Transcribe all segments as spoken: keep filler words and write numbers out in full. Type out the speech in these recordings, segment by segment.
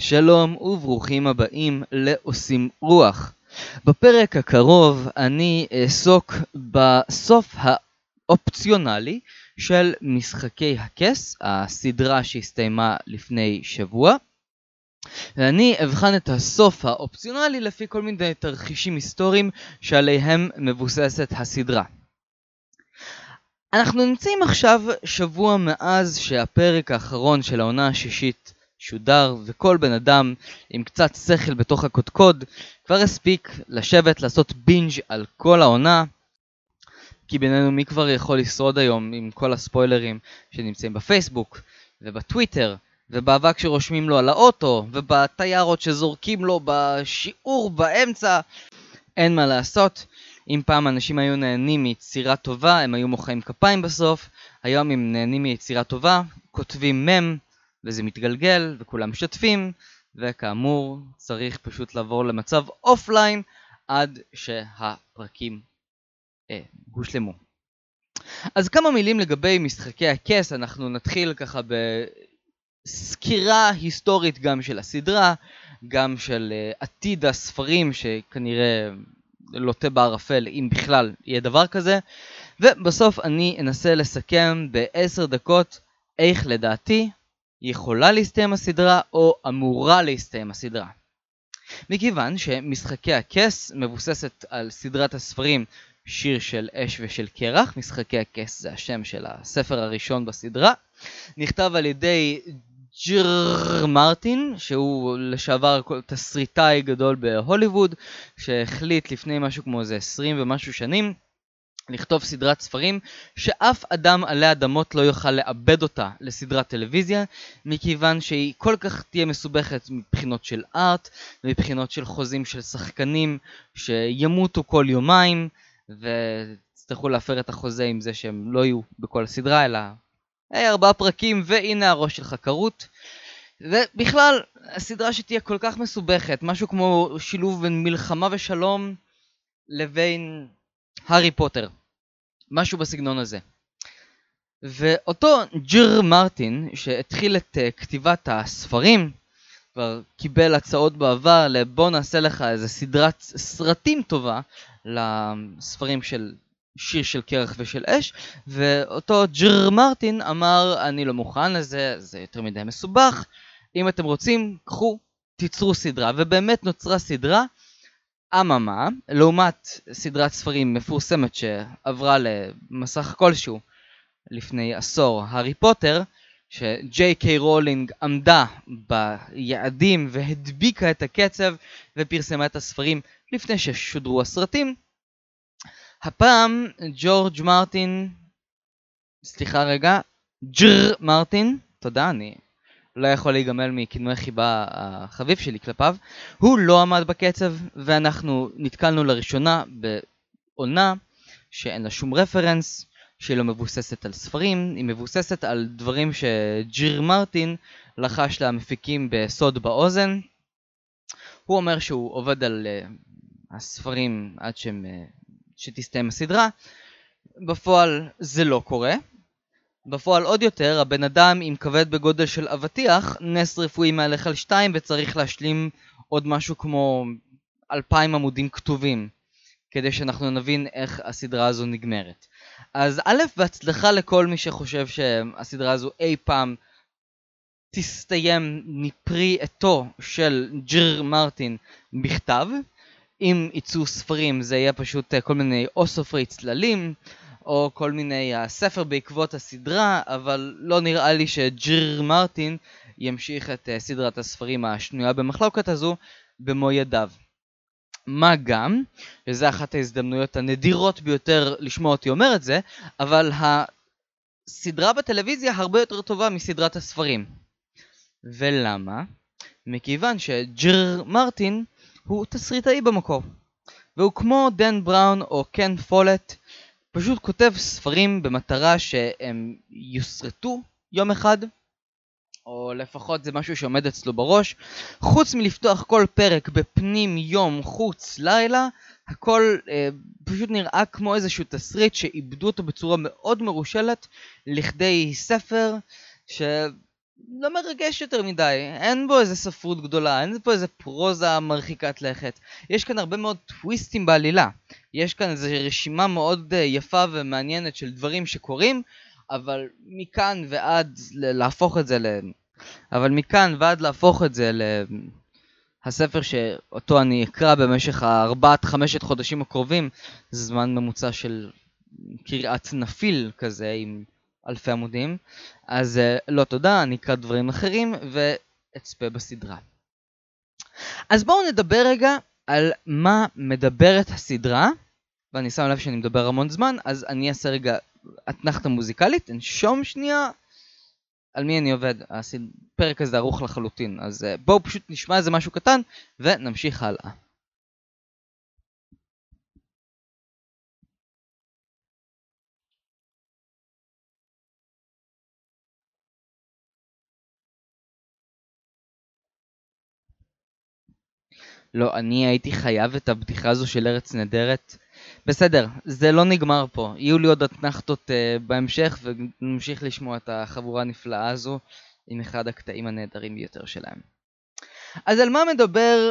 שלום וברוכים הבאים לעושים רוח. בפרק הקרוב אני אעסוק בסוף האופציונלי של משחקי הכס, הסדרה שהסתיימה לפני שבוע. ואני אבחן את הסוף האופציונלי לפי כל מיני תרחישים היסטוריים שעליהם מבוססת הסדרה. אנחנו נמצאים עכשיו שבוע מאז שהפרק האחרון של העונה השישית שודר, וכל בן אדם עם קצת שכל בתוך הקודקוד כבר הספיק לשבת לעשות בינג' על כל העונה, כי בינינו מי כבר יכול לשרוד היום עם כל הספוילרים שנמצאים בפייסבוק ובטוויטר ובאבק שרושמים לו על האוטו ובתיירות שזורקים לו בשיעור באמצע. אין מה לעשות, אם פעם אנשים היו נהנים מיצירה טובה הם היו מוחאים כפיים בסוף, היום אם נהנים מיצירה טובה כותבים מם וזה מתגלגל וכולם משתפים, וכאמור צריך פשוט לעבור למצב אופליין עד שהפרקים אה, גושלמו. אז כמה מילים לגבי משחקי הכס. אנחנו נתחיל ככה בסקירה היסטורית גם של הסדרה, גם של אה, עתיד הספרים שכנראה לוטה בערפל אם בכלל יהיה דבר כזה, ובסוף אני אנסה לסכם בעשר דקות איך לדעתי יכולה להסתיים הסדרה או אמורה להסתיים הסדרה. מכיוון שמשחקי הכס מבוססת על סדרת הספרים שיר של אש ושל קרח, משחקי הכס זה השם של הספר הראשון בסדרה, נכתב על ידי ג'ורג' מרטין, שהוא לשעבר תסריטאי גדול בהוליווד, שהחליט לפני משהו כמו זה עשרים ומשהו שנים לכתוב סדרת ספרים שאף אדם עלי אדמות לא יוכל לאבד אותה לסדרת טלוויזיה, מכיוון שהיא כל כך תהיה מסובכת מבחינות של ארט, מבחינות של חוזים של שחקנים שימותו כל יומיים, וצטרכו להפר את החוזה עם זה שהם לא יהיו בכל הסדרה, אלא היי ארבעה פרקים והנה הראש שלך קרות. ובכלל, הסדרה שתהיה כל כך מסובכת, משהו כמו שילוב בין מלחמה ושלום לבין הארי פוטר, משהו בסגנון הזה. ואותו ג'ר מרטין שהתחיל את uh, כתיבת הספרים, כבר קיבל הצעות בעבר לבוא נעשה לך איזה סדרת סרטים טובה לספרים של שיר של קרח ושל אש, ואותו ג'ר מרטין אמר אני לא מוכן לזה, זה יותר מדי מסובך, אם אתם רוצים קחו תיצרו סדרה, ובאמת נוצרה סדרה. אממה, לעומת סדרת ספרים מפורסמת שעברה למסך כלשהו לפני עשור, הארי פוטר, שג'יי קיי רולינג עמדה ביעדים והדביקה את הקצב ופרסמה את הספרים לפני ששודרו הסרטים, הפעם ג'ורג' מרטין, סליחה רגע, ג'ר מרטין, תודה, אני לא יכול להיגמל מכינוי חיבה החביב שלי כלפיו, הוא לא עמד בקצב, ואנחנו נתקלנו לראשונה בעונה שאין לה שום רפרנס, שהיא לא מבוססת על ספרים, היא מבוססת על דברים שג'יר מרטין לחש למפיקים בסוד באוזן. הוא אומר שהוא עובד על הספרים עד שהם, שתסתיים הסדרה, בפועל זה לא קורה. בפועל עוד יותר, הבן אדם עם כבד בגודל של אבטיח, נס רפואי מהלך על שתיים וצריך להשלים עוד משהו כמו אלפיים עמודים כתובים, כדי שאנחנו נבין איך הסדרה הזו נגמרת. אז א', בהצלחה לכל מי שחושב שהסדרה הזו אי פעם תסתיים מפרי עטו של ג'ר מרטין בכתב. אם ייצאו ספרים זה יהיה פשוט כל מיני או סופרי צללים, או כל מיני הספר בעקבות הסדרה, אבל לא נראה לי שג'ר מרטין ימשיך את סדרת הספרים השנויה במחלוקת הזו במו ידיו. מה גם, וזה אחת ההזדמנויות הנדירות ביותר לשמוע אותי אומר את זה, אבל הסדרה בטלוויזיה הרבה יותר טובה מסדרת הספרים. ולמה? מכיוון שג'ר מרטין הוא תסריטאי במקור, והוא כמו דן בראון או קן פולט, פשוט כותב ספרים במטרה שהם יוסרטו יום אחד, או לפחות זה משהו שעומד אצלו בראש. חוץ מלפתוח כל פרק בפנים יום חוץ לילה, הכל אה, פשוט נראה כמו איזשהו תסריט שאיבדו אותו בצורה מאוד מרושלת לכדי ספר, ש... לא מרגש יותר מדי, אין בו איזה ספרות גדולה, אין פה איזה פרוזה מרחיקת לכת. יש כאן הרבה מאוד טוויסטים בעלילה, יש כאן איזו רשימה מאוד יפה ומעניינת של דברים שקורים, אבל מכאן ועד להפוך את זה ל... אבל מכאן ועד להפוך את זה ל... הספר שאותו אני אקרא במשך הארבעת חמשת חודשים הקרובים, זה זמן ממוצע של קריאת נפיל כזה עם אלפי עמודים, אז לא תודה, אני אקרא דברים אחרים ואצפה בסדרה. אז בואו נדבר רגע על מה מדברת הסדרה, ואני שם לב שאני מדבר המון זמן, אז אני אעשה רגע התנחת המוזיקלית, נשום שנייה על מי אני עובד, הפרק הזה ארוך לחלוטין, אז בואו פשוט נשמע איזה משהו קטן ונמשיך הלאה. לא, אני הייתי חייב את הבדיחה הזו של ארץ נדרת. בסדר, זה לא נגמר פה. יהיו לי עוד התנחתות uh, בהמשך, ונמשיך לשמוע את החבורה הנפלאה הזו עם אחד הקטעים הנהדרים ביותר שלהם. אז על מה מדבר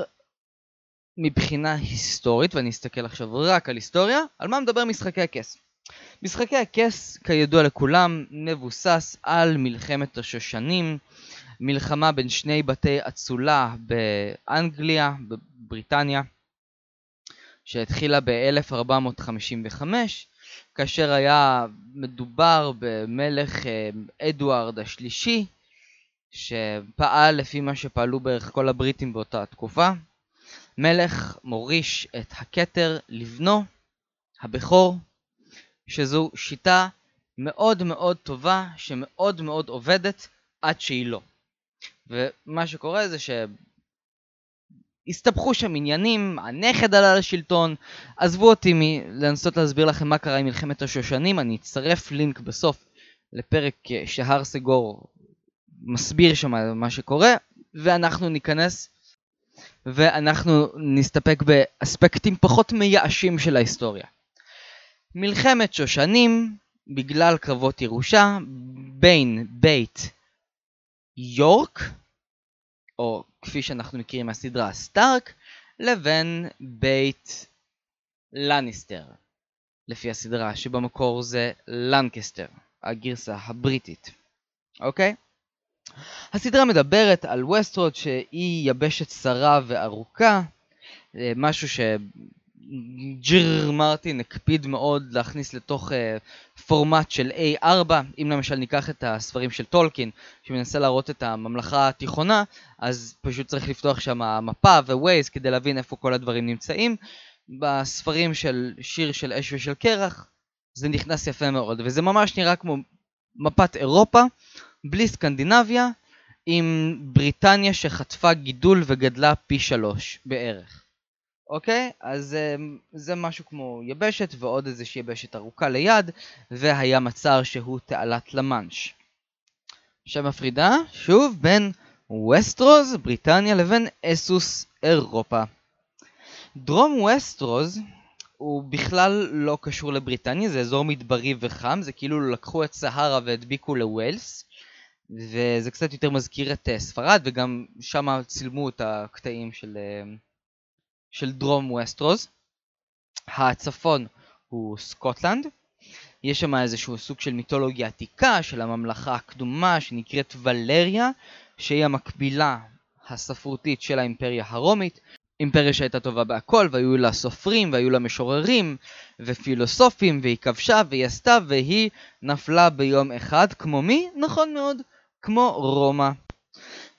מבחינה היסטורית, ואני אסתכל עכשיו רק על היסטוריה, על מה מדבר משחקי הכס. משחקי הכס, כידוע לכולם, מבוסס על מלחמת השושנים, מלחמה בין שני בתי אצולה באנגליה, בבריטניה, שהתחילה ב-אלף ארבע מאות חמישים וחמש, כאשר היה מדובר במלך אדוארד השלישי, שפעל לפי מה שפעלו בערך כל הבריטים באותה התקופה. מלך מוריש את הכתר לבנו, הבכור, שזו שיטה מאוד מאוד טובה, שמאוד מאוד עובדת עד שהיא לא. ומה שקורה זה שהסתבכו שם עניינים, הנכד עלה לשלטון, עזבו אותי מלנסות להסביר לכם מה קרה עם מלחמת השושנים, אני אצרף לינק בסוף לפרק שהר סגור מסביר שם מה שקורה, ואנחנו ניכנס, ואנחנו נסתפק באספקטים פחות מייאשים של ההיסטוריה. מלחמת שושנים, בגלל קרבות ירושה, בין בית יורק, או כפי שאנחנו מכירים מהסדרה סטארק, לבין בית לניסטר, לפי הסדרה שבמקור זה לנקסטר, הגרסה הבריטית. אוקיי? הסדרה מדברת על וסטרוס שהיא יבשת צרה וארוכה, משהו שג'ורג' מרטין הקפיד מאוד להכניס לתוך פורמט של איי ארבע, אם למשל ניקח את הספרים של טולקין, שמנסה להראות את הממלכה התיכונה, אז פשוט צריך לפתוח שם המפה ווייז כדי להבין איפה כל הדברים נמצאים. בספרים של שיר של אש ושל קרח, זה נכנס יפה מאוד, וזה ממש נראה כמו מפת אירופה, בלי סקנדינביה, עם בריטניה שחטפה גידול וגדלה פי שלוש בערך. אוקיי? אז זה משהו כמו יבשת ועוד איזושהי יבשת ארוכה ליד, והיה מצר שהוא תעלת למנש. שמפרידה, שוב, בין וסטרוס, בריטניה, לבין אסוס, אירופה. דרום וסטרוס הוא בכלל לא קשור לבריטניה, זה אזור מדברי וחם, זה כאילו לקחו את סהרה והדביקו לווילס, וזה קצת יותר מזכיר את ספרד, וגם שם צילמו את הקטעים של, של דרום וסטרוס. הצפון הוא סקוטלנד. יש שם איזשהו סוג של מיתולוגיה עתיקה של הממלכה הקדומה שנקראת ולריה, שהיא המקבילה הספרותית של האימפריה הרומית. אימפריה שהייתה טובה בהכל, והיו לה סופרים, והיו לה משוררים ופילוסופים, והיא כבשה והיא עשתה, והיא נפלה ביום אחד, כמו מי? נכון מאוד, כמו רומא.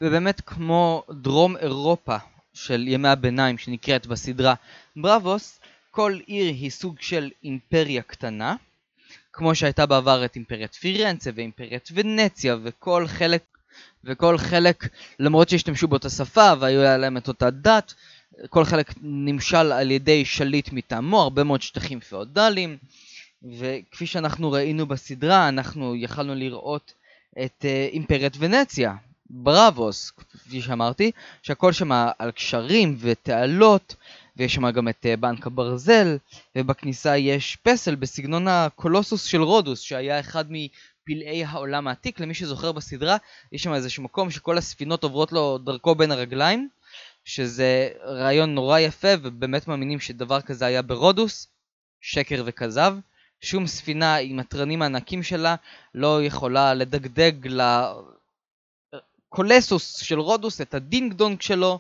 ובאמת כמו דרום אירופה של ימי הביניים שנקראת בסדרה בראבוס, כל עיר היא סוג של אימפריה קטנה, כמו שהייתה בעבר את אימפריית פירנצה ואימפריית ונציה, וכל חלק, וכל חלק למרות שהשתמשו באותה שפה והיו להם את אותה דת, כל חלק נמשל על ידי שליט מטעמו, הרבה מאוד שטחים פאודליים, וכפי שאנחנו ראינו בסדרה, אנחנו יכלנו לראות את אימפריית ונציה, בראבוס, כפי שאמרתי, שהכל שם על קשרים ותעלות, ויש שם גם את בנק הברזל, ובכניסה יש פסל בסגנון הקולוסוס של רודוס, שהיה אחד מ... פלאי העולם העתיק. למי שזוכר בסדרה, יש שם איזשהו מקום שכל הספינות עוברות לו דרכו בין הרגליים, שזה רעיון נורא יפה, ובאמת מאמינים שדבר כזה היה ברודוס, שקר וכזב. שום ספינה עם התרנים הענקים שלה לא יכולה לדגדג לקולוסוס של רודוס, את הדינג דונג שלו.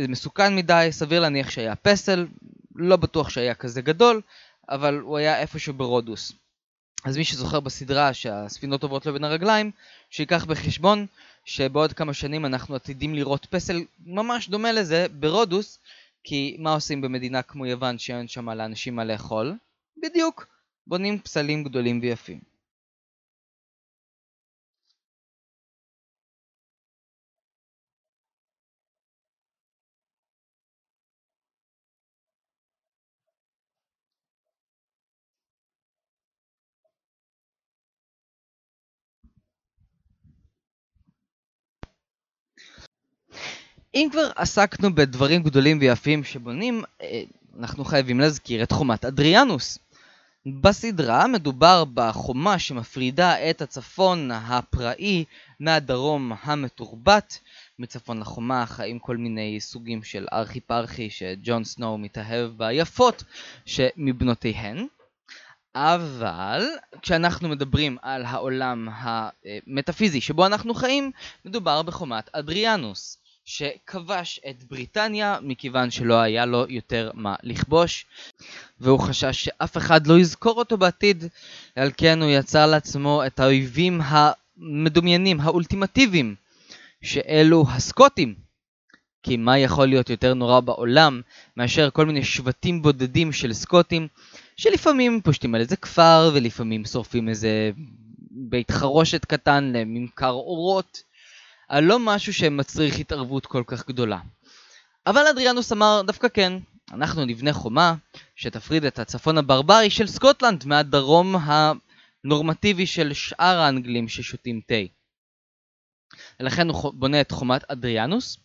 זה מסוכן מדי, סביר להניח שהיה פסל, לא בטוח שהיה כזה גדול, אבל הוא היה איפשהו ברודוס. אז מי שזוכר בסדרה שהספינות עוברות לו בין הרגליים, שיקח בחשבון שבעוד כמה שנים אנחנו עתידים לראות פסל ממש דומה לזה ברודוס, כי מה עושים במדינה כמו יוון שאין שם לאנשים מה לאכול? בדיוק, בונים פסלים גדולים ויפים. אם כבר עסקנו בדברים גדולים ויפים שבונים, אנחנו חייבים להזכיר את חומת אדריאנוס. בסדרה מדובר בחומה שמפרידה את הצפון הפראי מהדרום המתורבת. מצפון לחומה חיים כל מיני סוגים של ארכי פארכי שג'ון סנאו מתאהב ביפות שמבנותיהן. אבל כשאנחנו מדברים על העולם המטאפיזי שבו אנחנו חיים, מדובר בחומת אדריאנוס, שכבש את בריטניה מכיוון שלא היה לו יותר מה לכבוש, והוא חשש שאף אחד לא יזכור אותו בעתיד, על כן הוא יצר לעצמו את האויבים המדומיינים, האולטימטיביים, שאלו הסקוטים. כי מה יכול להיות יותר נורא בעולם מאשר כל מיני שבטים בודדים של סקוטים, שלפעמים פושטים על איזה כפר ולפעמים שורפים איזה בית חרושת קטן לממכר אורות, על לא משהו שמצריך התערבות כל כך גדולה. אבל אדריאנוס אמר, דווקא כן, אנחנו נבנה חומה שתפריד את הצפון הברברי של סקוטלנד מהדרום הנורמטיבי של שאר האנגלים ששותים תה. ולכן הוא בונה את חומת אדריאנוס,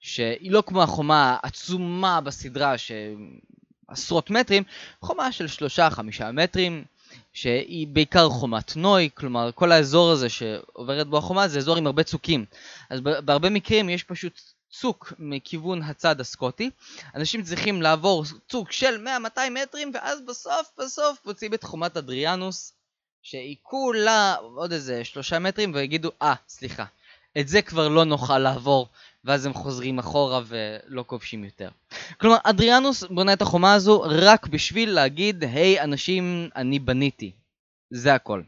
שהיא לא כמו החומה העצומה בסדרה שעשרות מטרים, חומה של שלושה חמישה מטרים, שהיא בעיקר חומת נוי, כלומר כל האזור הזה שעוברת בו החומה זה אזור עם הרבה צוקים. אז בהרבה מקרים יש פשוט צוק מכיוון הצד הסקוטי, אנשים צריכים לעבור צוק של מאה מאתיים מטרים, ואז בסוף בסוף פוצאים את חומת אדריאנוס, שהיא כולה עוד איזה שלושה מטרים, ויגידו אה ah, סליחה, את זה כבר לא נוכל לעבור, ואז הם חוזרים אחורה ולא כובשים יותר. כלומר, אדריאנוס בונה את החומה הזו רק בשביל להגיד, היי אנשים, אני בניתי. זה הכל.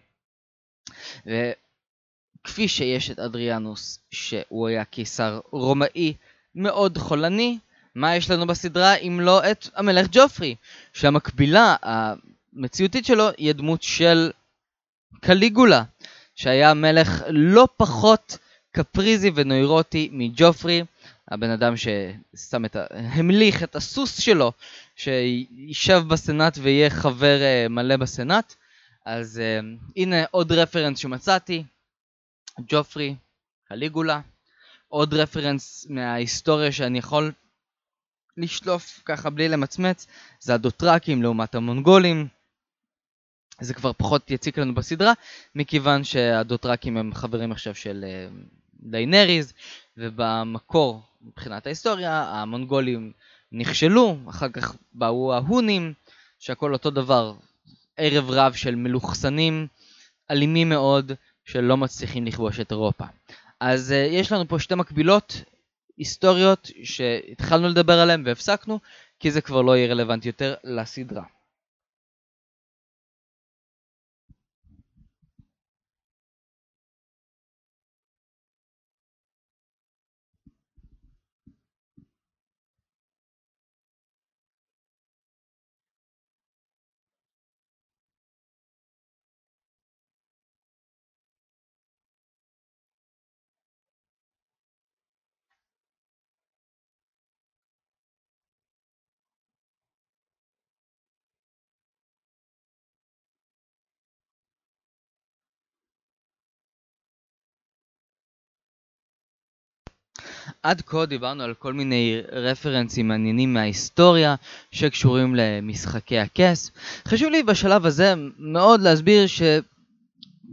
וכפי שיש את אדריאנוס, שהוא היה קיסר רומאי מאוד חולני, מה יש לנו בסדרה אם לא את המלך ג'ופרי, שהמקבילה המציאותית שלו היא דמות של קליגולה, שהיה מלך לא פחות קפריזי ונוירוטי מג'ופרי, הבן אדם ששם את ה... המליך את הסוס שלו, שישב בסנאט ויהיה חבר uh, מלא בסנאט. אז uh, הנה עוד רפרנס שמצאתי, ג'ופרי, קליגולה, עוד רפרנס מההיסטוריה שאני יכול לשלוף ככה בלי למצמץ, זה הדוטראקים לעומת המונגולים. זה כבר פחות יציק לנו בסדרה, מכיוון שהדוטראקים הם חברים עכשיו של Uh, דיינריז, ובמקור מבחינת ההיסטוריה המונגולים נכשלו, אחר כך באו ההונים, שהכל אותו דבר, ערב רב של מלוכסנים אלימים מאוד שלא מצליחים לכבוש את אירופה. אז uh, יש לנו פה שתי מקבילות היסטוריות שהתחלנו לדבר עליהן והפסקנו, כי זה כבר לא יהיה רלוונטי יותר לסדרה. עד כה דיברנו על כל מיני רפרנסים מעניינים מההיסטוריה שקשורים למשחקי הכס. חשוב לי בשלב הזה מאוד להסביר ש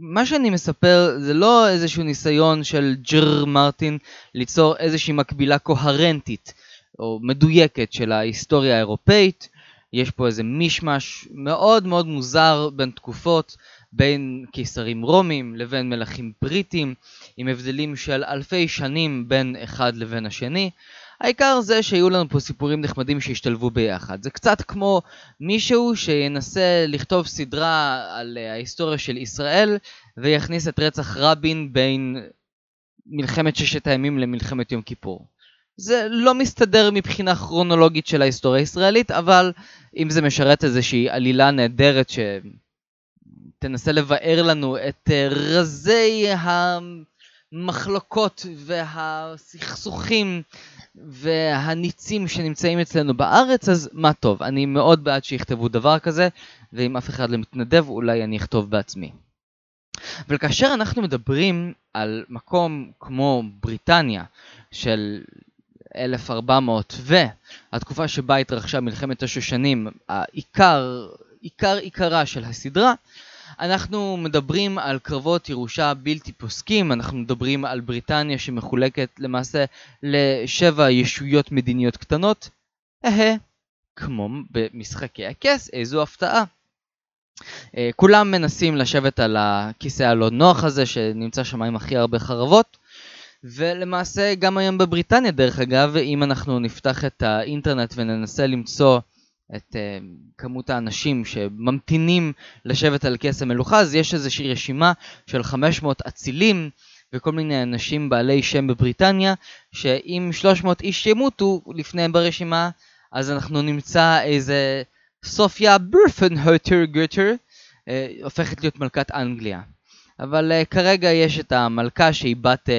מה שאני מספר זה לא איזשהו ניסיון של ג'ורג' מרטין ליצור איזושהי מקבילה קוהרנטית או מדויקת של ההיסטוריה האירופאית. יש פה איזה מישמש מאוד מאוד מוזר בין תקופות, בין קיסרים רומים לבין מלכים בריטים, עם הבדלים של אלפי שנים בין אחד לבין השני. העיקר זה שיהיו לנו פה סיפורים נחמדים שהשתלבו ביחד. זה קצת כמו מישהו שינסה לכתוב סדרה על ההיסטוריה של ישראל, ויכניס את רצח רבין בין מלחמת ששת הימים למלחמת יום כיפור. זה לא מסתדר מבחינה כרונולוגית של ההיסטוריה הישראלית, אבל אם זה משרת איזושהי עלילה נהדרת שתנסה לבאר לנו את רזי המחלוקות והסכסוכים והניצים שנמצאים אצלנו בארץ, אז מה טוב. אני מאוד בעד שיכתבו דבר כזה, ואם אף אחד לא מתנדב, אולי אני אכתוב בעצמי. אבל כאשר אנחנו מדברים על מקום כמו בריטניה של אלף וארבע מאות והתקופה שבה התרחשה מלחמת השושנים, העיקר, עיקר עיקרה של הסדרה, אנחנו מדברים על קרבות ירושה בלתי פוסקים. אנחנו מדברים על בריטניה שמחולקת למעשה לשבע ישויות מדיניות קטנות, אה, כמו במשחקי הכס, איזו הפתעה. כולם מנסים לשבת על הכיסא הלא נוח הזה שנמצא שם עם הכי הרבה חרבות, ולמעשה גם היום בבריטניה, דרך אגב, אם אנחנו נפתח את האינטרנט וננסה למצוא את uh, כמות האנשים שממתינים לשבת על כס המלוכה, אז יש איזושהי רשימה של חמש מאות אצילים וכל מיני אנשים בעלי שם בבריטניה, שאם שלוש מאות איש ימותו לפניהם ברשימה, אז אנחנו נמצא איזה סופיה ברפנהוטר גוטר, uh, הופכת להיות מלכת אנגליה. אבל uh, כרגע יש את המלכה שהיא בת uh,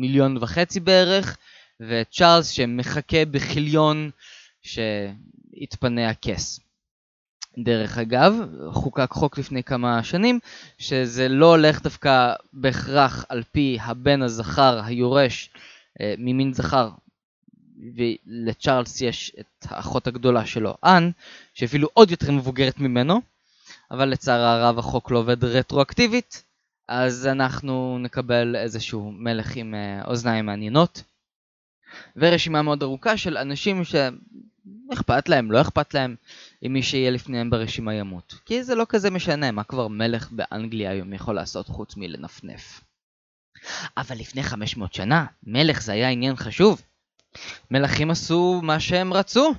מיליון וחצי בערך, וצ'ארלס שמחכה בחיליון ש... התפנה הכס. דרך אגב, חוקק חוק לפני כמה שנים, שזה לא הולך דווקא בהכרח על פי הבן הזכר היורש אה, ממין זכר, ולצ'ארלס יש את האחות הגדולה שלו, אן, שאפילו עוד יותר מבוגרת ממנו, אבל לצער הרב החוק לא עובד רטרואקטיבית, אז אנחנו נקבל איזשהו מלך עם אה, אוזניים מעניינות, ורשימה מאוד ארוכה של אנשים ש... אכפת להם, לא אכפת להם אם מי שיהיה לפניהם ברשימה ימות. כי זה לא כזה משנה, מה כבר מלך באנגליה היום יכול לעשות חוץ מלנפנף. אבל לפני חמש מאות שנה, מלך זה היה עניין חשוב. מלכים עשו מה שהם רצו.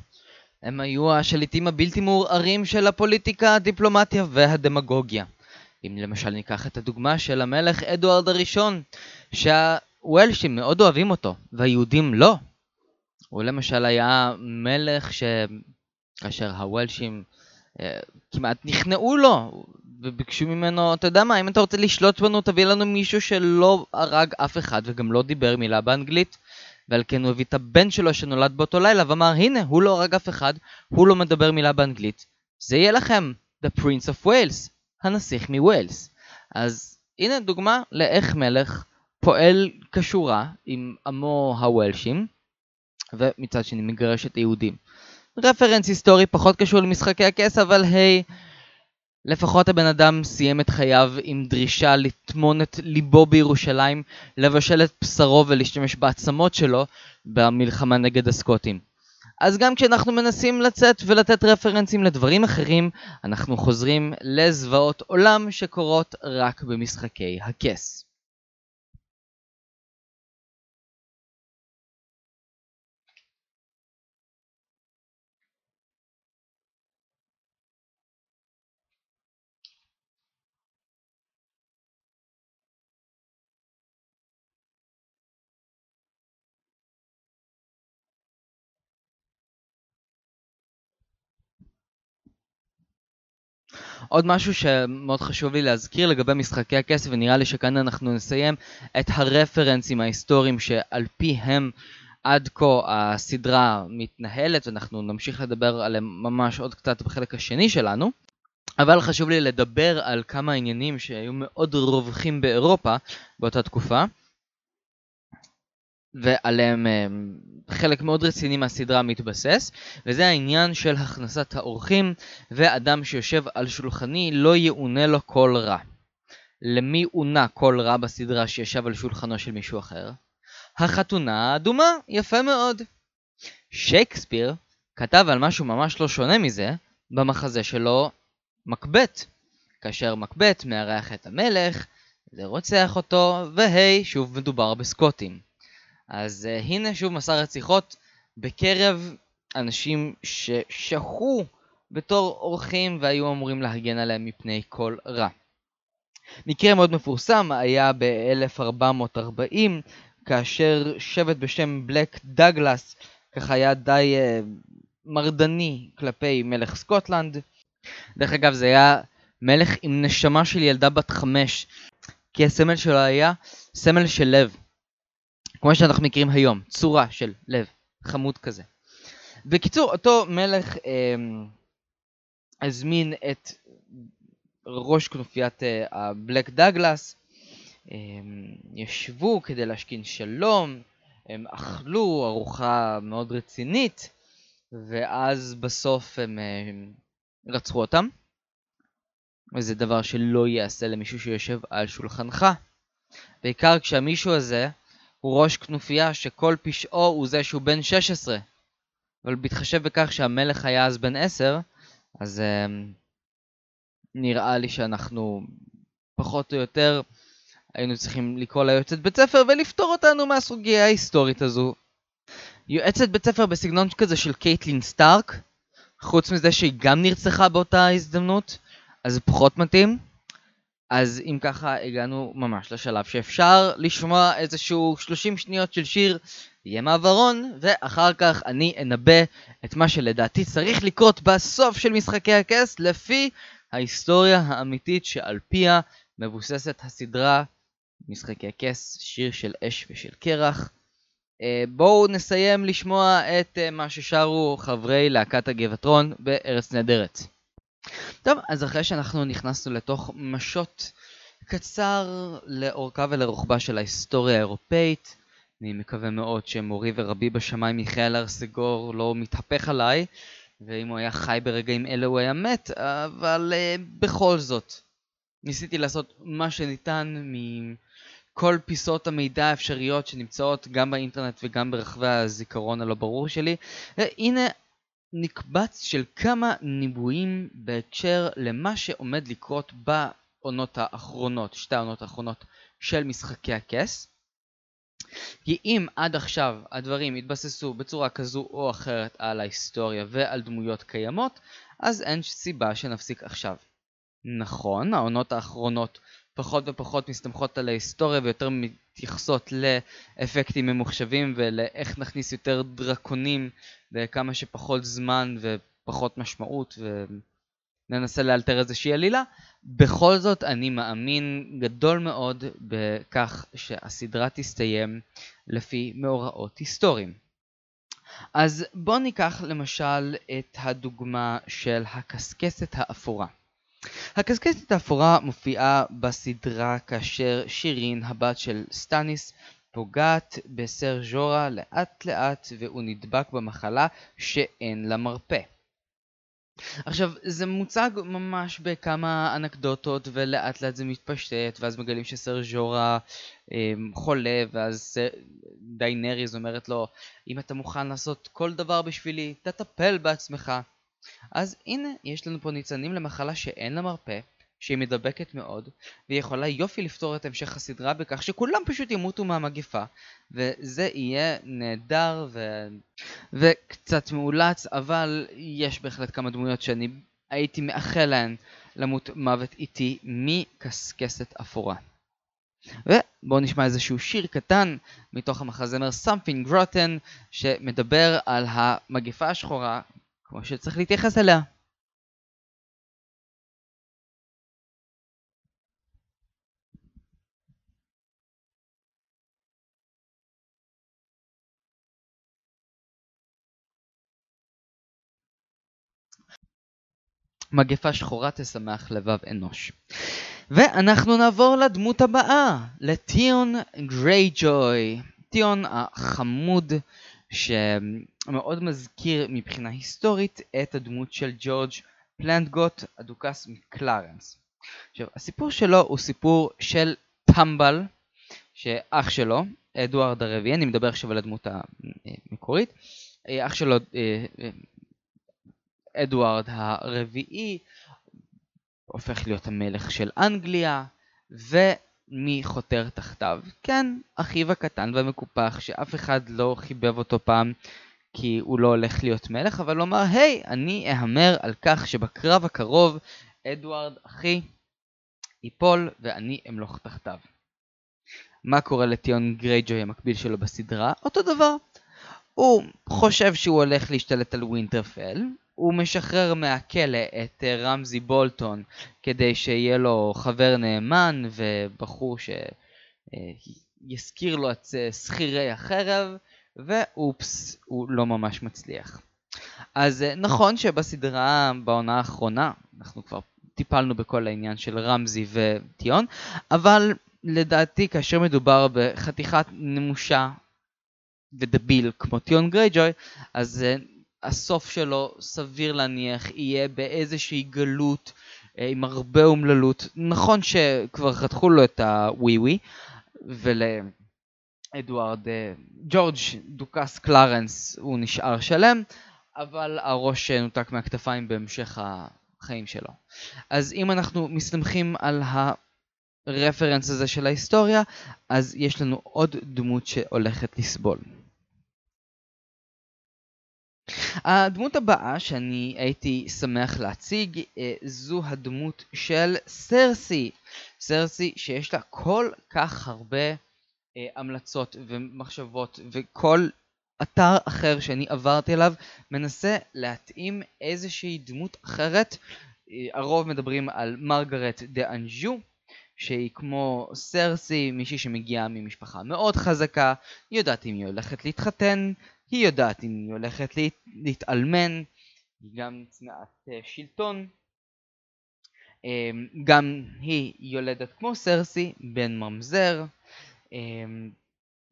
הם היו השליטים הבלתי מעורערים של הפוליטיקה, הדיפלומטיה והדמגוגיה. אם למשל ניקח את הדוגמה של המלך אדוארד הראשון, שהוולשים מאוד אוהבים אותו, והיהודים לא. הוא למשל היה מלך שכאשר הוולשים אה, כמעט נכנעו לו וביקשו ממנו, אתה יודע מה, אם אתה רוצה לשלוט בנו תביא לנו מישהו שלא הרג אף אחד וגם לא דיבר מילה באנגלית, ועל כן הוא הביא את הבן שלו שנולד באותו לילה ואמר, הנה, הוא לא הרג אף אחד, הוא לא מדבר מילה באנגלית, זה יהיה לכם, the prince of Wales, הנסיך מווילס. אז הנה דוגמה לאיך מלך פועל קשורה עם עמו הוולשים, ומצד שני מגרש את היהודים. רפרנס היסטורי פחות קשור למשחקי הכס, אבל היי, לפחות הבן אדם סיים את חייו עם דרישה לטמון את ליבו בירושלים, לבשל את בשרו ולהשתמש בעצמות שלו במלחמה נגד הסקוטים. אז גם כשאנחנו מנסים לצאת ולתת רפרנסים לדברים אחרים, אנחנו חוזרים לזוועות עולם שקורות רק במשחקי הכס. עוד משהו שמאוד חשוב לי להזכיר לגבי משחקי הכס, ונראה לי שכאן אנחנו נסיים את הרפרנסים ההיסטוריים שעל פיהם עד כה הסדרה מתנהלת, ואנחנו נמשיך לדבר עליהם ממש עוד קצת בחלק השני שלנו. אבל חשוב לי לדבר על כמה עניינים שהיו מאוד רווחים באירופה באותה תקופה, ועליהם חלק מאוד רציני מהסדרה מתבסס, וזה העניין של הכנסת האורחים, ואדם שיושב על שולחני לא יעונה לו כל רע. למי עונה כל רע בסדרה שישב על שולחנו של מישהו אחר? החתונה האדומה, יפה מאוד. שייקספיר כתב על משהו ממש לא שונה מזה במחזה שלו מקבט, כאשר מקבט מארח את המלך, זה רוצח אותו, והי, שוב מדובר בסקוטים. אז uh, הנה שוב מסע רציחות בקרב אנשים ששכו בתור אורחים והיו אמורים להגן עליהם מפני כל רע. מקרה מאוד מפורסם היה ב-אלף ארבע מאות ארבעים, כאשר שבט בשם בלק דאגלס, ככה היה די uh, מרדני כלפי מלך סקוטלנד. דרך אגב, זה היה מלך עם נשמה של ילדה בת חמש, כי הסמל שלו היה סמל של לב, כמו שאנחנו מכירים היום, צורה של לב, חמוד כזה. בקיצור, אותו מלך אה, הזמין את ראש כנופיית אה, הבלק דאגלס, אה, ישבו כדי להשכין שלום, הם אכלו ארוחה מאוד רצינית, ואז בסוף הם אה, רצחו אותם. וזה דבר שלא יעשה למישהו שיושב על שולחנך. בעיקר כשהמישהו הזה הוא ראש כנופיה שכל פשעו הוא זה שהוא בן שש עשרה. אבל בהתחשב בכך שהמלך היה אז בן עשר, אז euh, נראה לי שאנחנו פחות או יותר היינו צריכים לקרוא ליועצת בית ספר ולפתור אותנו מהסוגיה ההיסטורית הזו. יועצת בית ספר בסגנון כזה של קייטלין סטארק, חוץ מזה שהיא גם נרצחה באותה הזדמנות, אז פחות מתאים. אז אם ככה הגענו ממש לשלב שאפשר לשמוע איזשהו שלושים שניות של שיר, יהיה מעברון, ואחר כך אני אנבא את מה שלדעתי צריך לקרות בסוף של משחקי הכס, לפי ההיסטוריה האמיתית שעל פיה מבוססת הסדרה משחקי הכס, שיר של אש ושל קרח. בואו נסיים לשמוע את מה ששרו חברי להקת הגבעתרון בארץ נהדרת. טוב, אז אחרי שאנחנו נכנסנו לתוך משות קצר לאורכה ולרוחבה של ההיסטוריה האירופאית, אני מקווה מאוד שמורי ורבי בשמיים מיכאל ארסגור לא מתהפך עליי, ואם הוא היה חי ברגעים אלה הוא היה מת, אבל בכל זאת ניסיתי לעשות מה שניתן מכל פיסות המידע האפשריות שנמצאות גם באינטרנט וגם ברחבי הזיכרון הלא ברור שלי. הנה נקבץ של כמה ניבויים בהקשר למה שעומד לקרות בעונות האחרונות, שתי העונות האחרונות של משחקי הכס. כי אם עד עכשיו הדברים התבססו בצורה כזו או אחרת על ההיסטוריה ועל דמויות קיימות, אז אין סיבה שנפסיק עכשיו. נכון, העונות האחרונות פחות ופחות מסתמכות על ההיסטוריה ויותר מתייחסות לאפקטים ממוחשבים ולאיך נכניס יותר דרקונים בכמה שפחות זמן ופחות משמעות וננסה לאלתר איזושהי עלילה. בכל זאת אני מאמין גדול מאוד בכך שהסדרה תסתיים לפי מאורעות היסטוריים. אז בואו ניקח למשל את הדוגמה של הקסקסת האפורה. הקסקסת האפורה מופיעה בסדרה כאשר שירין, הבת של סטניס, פוגעת בסר ז'ורה לאט לאט והוא נדבק במחלה שאין לה מרפא. עכשיו, זה מוצג ממש בכמה אנקדוטות ולאט לאט זה מתפשט, ואז מגלים שסר ז'ורה אה, חולה, ואז דיינריז אומרת לו, אם אתה מוכן לעשות כל דבר בשבילי, תטפל בעצמך. אז הנה, יש לנו פה ניצנים למחלה שאין לה מרפא, שהיא מדבקת מאוד, והיא יכולה יופי לפתור את המשך הסדרה בכך שכולם פשוט ימותו מהמגפה, וזה יהיה נהדר ו... וקצת מאולץ, אבל יש בהחלט כמה דמויות שאני הייתי מאחל להן למות מוות איתי מקסקסת אפורה. ובואו נשמע איזשהו שיר קטן מתוך המחזמר Something Rotten, שמדבר על המגפה השחורה, כמו שצריך להתייחס אליה. מגפה שחורה תשמח לבב אנוש. ואנחנו נעבור לדמות הבאה, לת'יון גרייג'וי. ת'יון החמוד שמאוד מזכיר מבחינה היסטורית את הדמות של ג'ורג' פלנטגוט, הדוכס מקלרנס. עכשיו, הסיפור שלו הוא סיפור של טמבל, שאח שלו, אדוארד הרביעי, אני מדבר עכשיו על הדמות המקורית, אח שלו, אדוארד הרביעי, הופך להיות המלך של אנגליה, ומי חותר תחתיו? כן, אחיו הקטן והמקופח, שאף אחד לא חיבב אותו פעם, כי הוא לא הולך להיות מלך, אבל הוא אמר, היי, אני אהמר על כך שבקרב הקרוב, אדוארד אחי ייפול ואני אמלוך תחתיו. מה קורה לת'יון גרייג'וי המקביל שלו בסדרה? אותו דבר. הוא חושב שהוא הולך להשתלט על וינטרפל, הוא משחרר מהכלא את רמזי בולטון כדי שיהיה לו חבר נאמן ובחור שיזכיר לו את סחירי החרב, ואופס, הוא לא ממש מצליח. אז נכון שבסדרה, בעונה האחרונה, אנחנו כבר טיפלנו בכל העניין של רמזי וטיון, אבל לדעתי כאשר מדובר בחתיכת נמושה ודביל כמו ת'יון גרייג'וי, אז הסוף שלו סביר להניח יהיה באיזושהי גלות עם הרבה אומללות. נכון שכבר חתכו לו את הווי-ווי, ול... אדוארד, ג'ורג' דוקס קלרנס הוא נשאר שלם, אבל הראש נותק מהכתפיים בהמשך החיים שלו. אז אם אנחנו מסתמכים על הרפרנס הזה של ההיסטוריה, אז יש לנו עוד דמות שהולכת לסבול. הדמות הבאה שאני הייתי שמח להציג זו הדמות של סרסי. סרסי שיש לה כל כך הרבה המלצות ומחשבות, וכל אתר אחר שאני עברתי עליו מנסה להתאים איזושהי דמות אחרת. הרוב מדברים על מרגרט דה אנג'ו, שהיא כמו סרסי, מישהי שמגיעה ממשפחה מאוד חזקה, היא יודעת אם היא הולכת להתחתן, היא יודעת אם היא הולכת להתאלמן, היא גם צנעת שלטון, גם היא יולדת כמו סרסי, בן ממזר.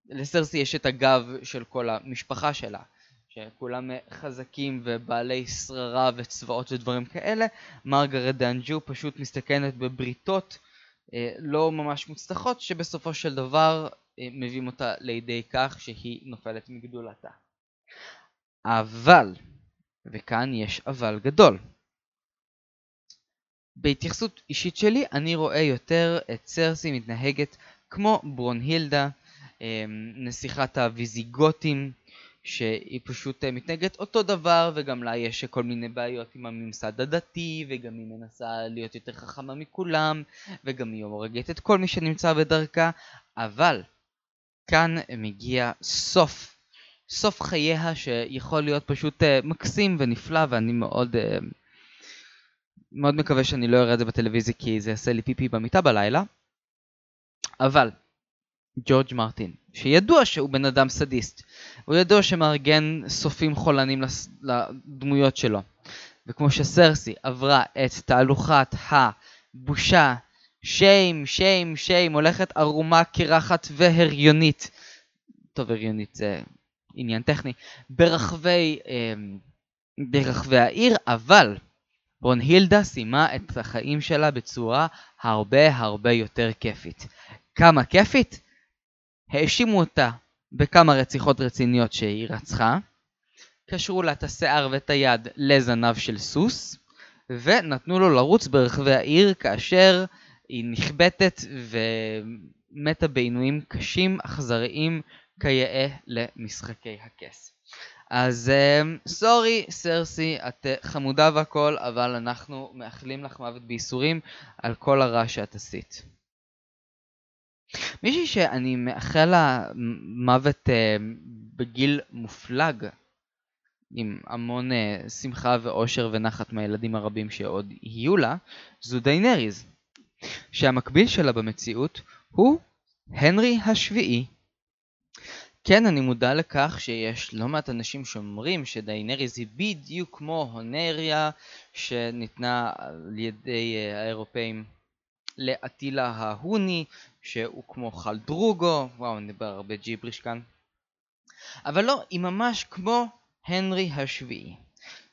לסרסי יש את הגב של כל המשפחה שלה, שכולם חזקים ובעלי שררה וצבאות ודברים כאלה. מרגרט דה אנג'ו פשוט מסתכנת בבריתות לא ממש מוצלחות, שבסופו של דבר מביאים אותה לידי כך שהיא נופלת מגדולתה. אבל, וכאן יש אבל גדול, בהתייחסות אישית שלי אני רואה יותר את סרסי מתנהגת כמו ברונהילדה, נסיכת הוויזיגוטים, שהיא פשוט מתנגדת אותו דבר, וגם לה יש כל מיני בעיות עם הממסד הדתי, וגם היא מנסה להיות יותר חכמה מכולם, וגם היא הורגת את כל מי שנמצא בדרכה. אבל כאן מגיע סוף, סוף חייה שיכול להיות פשוט מקסים ונפלא, ואני מאוד מאוד מקווה שאני לא אראה את זה בטלוויזיה, כי זה יעשה לי פיפי במיטה בלילה. אבל ג'ורג' מרטין, שידוע שהוא בן אדם סדיסט, הוא ידוע שמארגן סופים חולנים לדמויות שלו, וכמו שסרסי עברה את תהלוכת הבושה, שיים, שיים, שיים, הולכת ערומה, קרחת והריונית, טוב, הריונית זה עניין טכני, ברחבי, ברחבי העיר, אבל ברונהילדה סיימה את החיים שלה בצורה הרבה הרבה יותר כיפית. כמה כיפית? האשימו אותה בכמה רציחות רציניות שהיא רצחה, קשרו לה את השיער ואת היד לזנב של סוס, ונתנו לו לרוץ ברחבי העיר כאשר היא נחבטת ומתה בעינויים קשים, אכזריים, כיאה למשחקי הכס. אז סורי סרסי, את חמודה והכל, אבל אנחנו מאחלים לך מוות בייסורים על כל הרע שאת עשית. מישהי שאני מאחל לה מוות בגיל מופלג, עם המון שמחה ואושר ונחת מהילדים הרבים שעוד יהיו לה, זו דיינריז, שהמקביל שלה במציאות הוא הנרי השביעי. כן, אני מודע לכך שיש לא מעט אנשים שאומרים שדיינריז היא בדיוק כמו הונריה שניתנה על ידי האירופאים לאטילה ההוני, שהוא כמו חלדרוגו, וואו, נדבר הרבה ג'יבריש כאן. אבל לא, היא ממש כמו הנרי השביעי.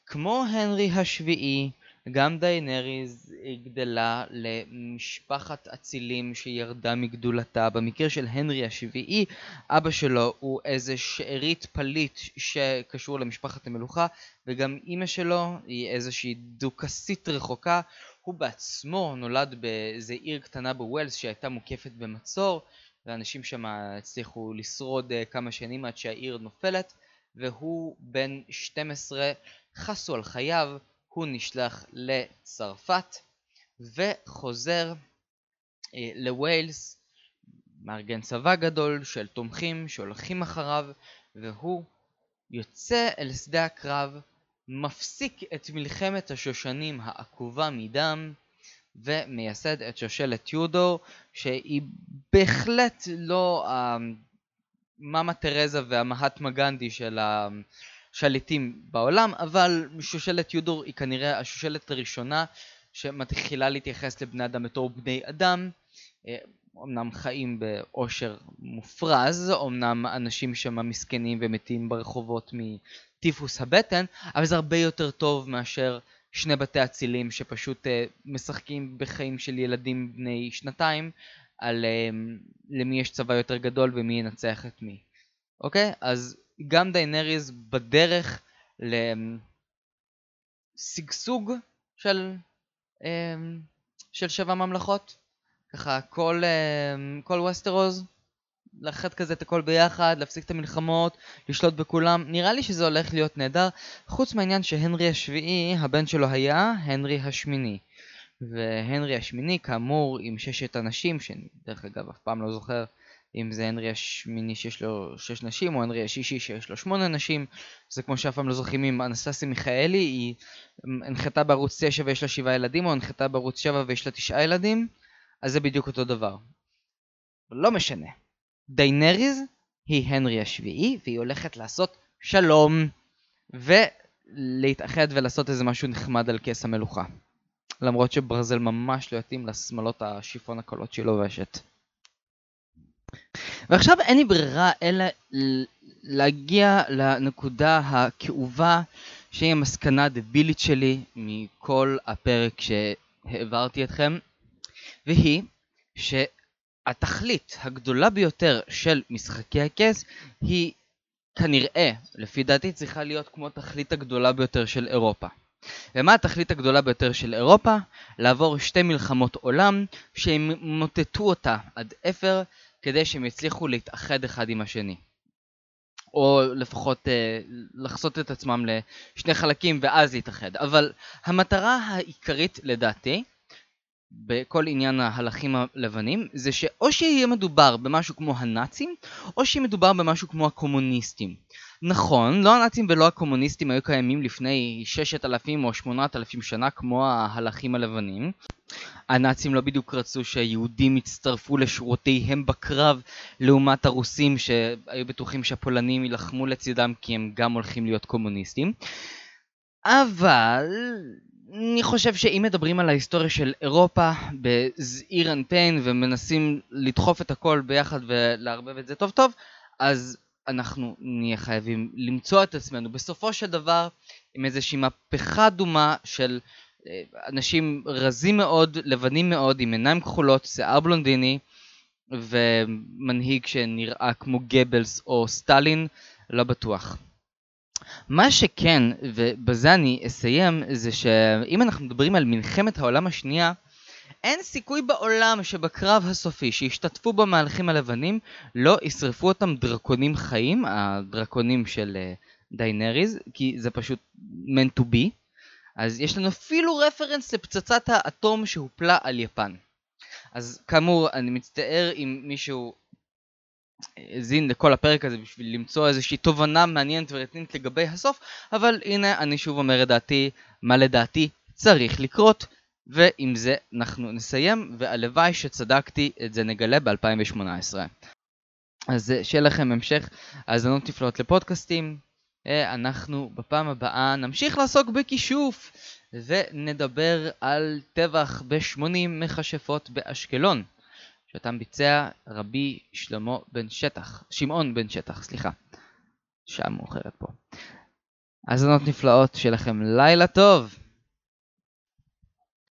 כמו הנרי השביעי, גם דיינריז גדלה למשפחת אצילים שירדה מגדולתה. במקרה של הנרי השביעי, אבא שלו הוא איזה שארית פליט שקשור למשפחת המלוכה, וגם אמא שלו היא איזושהי דוקסית רחוקה. הוא בעצמו נולד באיזה עיר קטנה בווילס שהייתה מוקפת במצור, ואנשים שם הצליחו לשרוד כמה שנים עד שהעיר נופלת, והוא בן שתים עשרה, חסו על חייו, הוא נשלח לצרפת וחוזר אה, לווילס, מארגן צבא גדול של תומכים שהולכים אחריו, והוא יוצא אל שדה הקרב, מפסיק את מלחמת השושנים העקובה מדם, ומייסד את שושלת טיודור, שהיא בהחלט לא המאמה טרזה והמהטמה גנדי של השליטים בעולם, אבל שושלת טיודור היא כנראה השושלת הראשונה שמתחילה להתייחס לבני אדם בתור בני אדם. אמנם חיים באושר מופרז, אמנם אנשים שם מסכנים ומתים ברחובות מטיפוס הבטן, אבל זה הרבה יותר טוב מאשר שני בתי הצילים שפשוט uh, משחקים בחיים של ילדים בני שנתיים על um, למי יש צבא יותר גדול ומי ינצח את מי. אוקיי? אז גם דיינריז בדרך לסגסוג של um, של שבע ממלכות, ככה כל um, כל ווסטרוס לאחד כזה את הכל ביחד, להפסיק את המלחמות, לשלוט בכולם. נראה לי שזה הולך להיות נהדר, חוץ מהעניין שהנרי השביעי, הבן שלו היה הנרי השמיני. והנרי השמיני, כאמור, עם ששת הנשים, שדרך אגב אף פעם לא זוכר אם זה הנרי השמיני שיש לו שש נשים, או הנרי השישי שיש לו שמונה נשים. זה כמו שאף פעם לא זוכרים אם אנסטסיה מיכאלי, היא הנחתה בערוץ תשע ויש לה שבעה ילדים, או הנחתה בערוץ שבע ויש לה תשעה ילדים, אז זה בדיוק אותו דבר. לא משנה. דיינריז היא הנרי השביעי, והיא הולכת לעשות שלום ולהתאחד ולעשות איזה משהו נחמד על כס המלוכה, למרות שברזל ממש לא יתאים לשמלות השיפון הקולות שהיא לובשת. ועכשיו אין לי ברירה אלא להגיע לנקודה הכאובה שהיא המסקנה הדבילית שלי מכל הפרק שהעברתי אתכם, והיא ש התכלית הגדולה ביותר של משחקי הכס היא כנראה, לפי דעתי, צריכה להיות כמו התכלית הגדולה ביותר של אירופה. ומה התכלית הגדולה ביותר של אירופה? לעבור שתי מלחמות עולם שהם מוטטו אותה עד אפר כדי שהם יצליחו להתאחד אחד עם השני. או לפחות אה, לחסות את עצמם לשני חלקים ואז להתאחד. אבל המטרה העיקרית לדעתי, בכל עניין ההלכים הלבנים, זה שאו שיהיה מדובר במשהו כמו הנאצים, או שיהיה מדובר במשהו כמו הקומוניסטים. נכון, לא הנאצים ולא הקומוניסטים היו קיימים לפני ששת אלפים או שמונת אלפים שנה כמו ההלכים הלבנים. הנאצים לא בדיוק רצו שהיהודים יצטרפו לשורותיהם בקרב, לעומת הרוסים שהיו בטוחים שהפולנים ילחמו לצדם כי הם גם הולכים להיות קומוניסטים. אבל אני חושב שאם מדברים על ההיסטוריה של אירופה בזעיר אנפיין ומנסים לדחוף את הכל ביחד ולערבב את זה טוב טוב, אז אנחנו נהיה חייבים למצוא את עצמנו בסופו של דבר עם איזושהי מהפכה דומה של אנשים רזים מאוד, לבנים מאוד, עם עיניים כחולות, שיער בלונדיני ומנהיג שנראה כמו גבלס או סטלין, לא בטוח. מה שכן, ובזה אני אסיים, זה שאם אנחנו מדברים על מלחמת העולם השנייה, אין סיכוי בעולם שבקרב הסופי שהשתתפו במהלכים הלבנים לא ישרפו אותם דרקונים חיים, הדרקונים של דיינריז, כי זה פשוט meant to be. אז יש לנו אפילו רפרנס לפצצת האטום שהופלה על יפן. אז כאמור, אני מצטער אם מישהו זין לכל הפרק הזה בשביל למצוא איזושהי תובנה מעניינת ורצינית לגבי הסוף, אבל הנה אני שוב אומר את דעתי, מה לדעתי צריך לקרות, ועם זה אנחנו נסיים, והלוואי שצדקתי, את זה נגלה ב-אלפיים שמונה עשרה. אז שיהיה לכם המשך האזנות נפלאות לפודקאסטים. אנחנו בפעם הבאה נמשיך לעסוק בכישוף ונדבר על טבח ב-שמונים מכשפות באשקלון, שאתם ביצע רבי שלמה בן שטח, שמעון בן שטח, סליחה, שעה מאוחרת פה. האזנות נפלאות, שיהיה לכם לילה טוב.